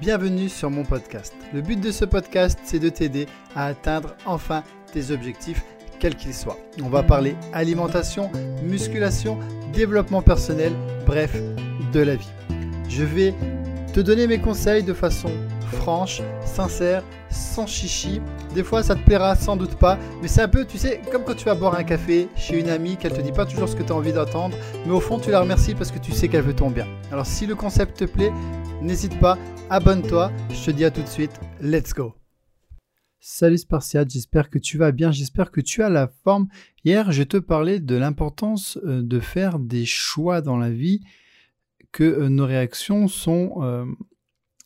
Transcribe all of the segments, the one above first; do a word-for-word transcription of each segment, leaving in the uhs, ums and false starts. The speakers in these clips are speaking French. Bienvenue sur mon podcast. Le but de ce podcast, c'est de t'aider à atteindre enfin tes objectifs, quels qu'ils soient. On va parler alimentation, musculation, développement personnel, bref, de la vie. Je vais te donner mes conseils de façon franche, sincère, sans chichi. Des fois, ça te plaira, sans doute pas, mais c'est un peu, tu sais, comme quand tu vas boire un café chez une amie, qu'elle te dit pas toujours ce que tu as envie d'entendre, mais au fond, tu la remercies parce que tu sais qu'elle veut ton bien. Alors, si le concept te plaît, n'hésite pas, abonne-toi. Je te dis à tout de suite, let's go. Salut Spartiate, j'espère que tu vas bien, j'espère que tu as la forme. Hier, je te parlais de l'importance de faire des choix dans la vie, que nos réactions sont... Euh,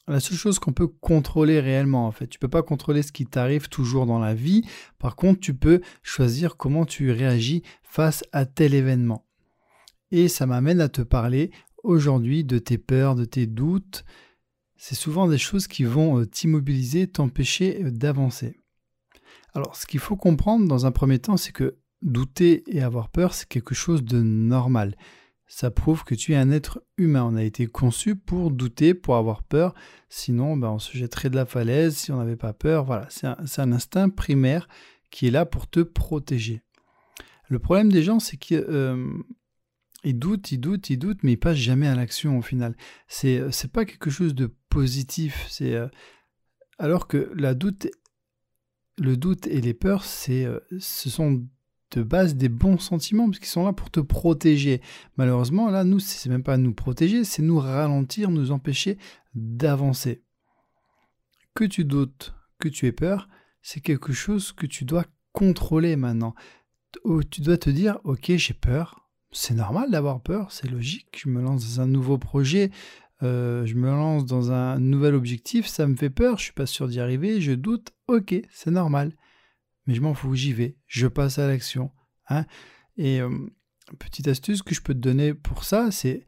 la seule chose qu'on peut contrôler réellement, en fait. Tu peux pas contrôler ce qui t'arrive toujours dans la vie. Par contre, tu peux choisir comment tu réagis face à tel événement. Et ça m'amène à te parler aujourd'hui de tes peurs, de tes doutes. C'est souvent des choses qui vont t'immobiliser, t'empêcher d'avancer. Alors, ce qu'il faut comprendre dans un premier temps, c'est que douter et avoir peur, c'est quelque chose de normal. Ça prouve que tu es un être humain. On a été conçu pour douter, pour avoir peur. Sinon, ben, on se jetterait de la falaise si on n'avait pas peur. Voilà, c'est un, c'est un instinct primaire qui est là pour te protéger. Le problème des gens, c'est qu'ils euh, doutent, ils doutent, ils doutent, mais ils passent jamais à l'action au final. C'est, c'est pas quelque chose de positif. C'est, euh, alors que la doute, le doute et les peurs, c'est, euh, ce sont de base des bons sentiments, parce qu'ils sont là pour te protéger. Malheureusement, là, nous, c'est même pas nous protéger, c'est nous ralentir, nous empêcher d'avancer. Que tu doutes, que tu aies peur, c'est quelque chose que tu dois contrôler maintenant. Tu dois te dire, ok, j'ai peur, c'est normal d'avoir peur, c'est logique, je me lance dans un nouveau projet, euh, je me lance dans un nouvel objectif, ça me fait peur, je suis pas sûr d'y arriver, je doute, ok, c'est normal. Mais je m'en fous, j'y vais, je passe à l'action. Hein. Et euh, petite astuce que je peux te donner pour ça, c'est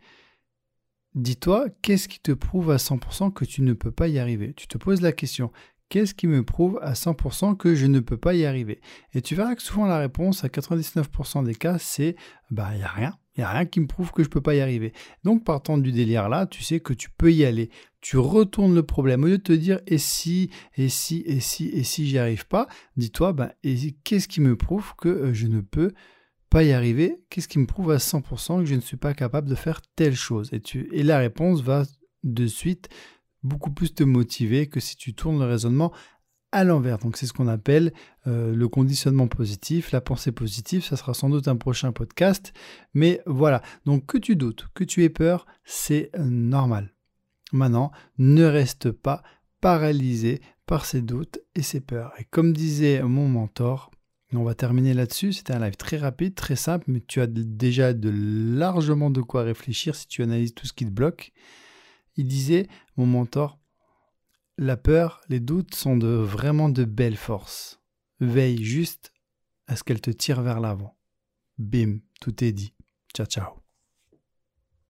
dis-toi, qu'est-ce qui te prouve à cent pour cent que tu ne peux pas y arriver? Tu te poses la question, qu'est-ce qui me prouve à cent pour cent que je ne peux pas y arriver? Et tu verras que souvent la réponse, à quatre-vingt-dix-neuf pour cent des cas, c'est bah, il n'y a rien. Il n'y a rien qui me prouve que je ne peux pas y arriver. Donc, partant du délire là, tu sais que tu peux y aller. Tu retournes le problème. Au lieu de te dire « et si, et si, et si, et si j'y arrive pas », dis-toi ben, « qu'est-ce qui me prouve que je ne peux pas y arriver ? Qu'est-ce qui me prouve à cent pour cent que je ne suis pas capable de faire telle chose ?» et, tu, et la réponse va de suite beaucoup plus te motiver que si tu tournes le raisonnement à l'envers. Donc c'est ce qu'on appelle euh, le conditionnement positif, la pensée positive, ça sera sans doute un prochain podcast, mais voilà. Donc que tu doutes, que tu aies peur, c'est normal. Maintenant, ne reste pas paralysé par ces doutes et ces peurs. Et comme disait mon mentor, on va terminer là-dessus, c'était un live très rapide, très simple, mais tu as déjà de largement de quoi réfléchir si tu analyses tout ce qui te bloque. Il disait, mon mentor, la peur, les doutes sont de, vraiment de belles forces. Veille juste à ce qu'elles te tirent vers l'avant. Bim, tout est dit. Ciao, ciao.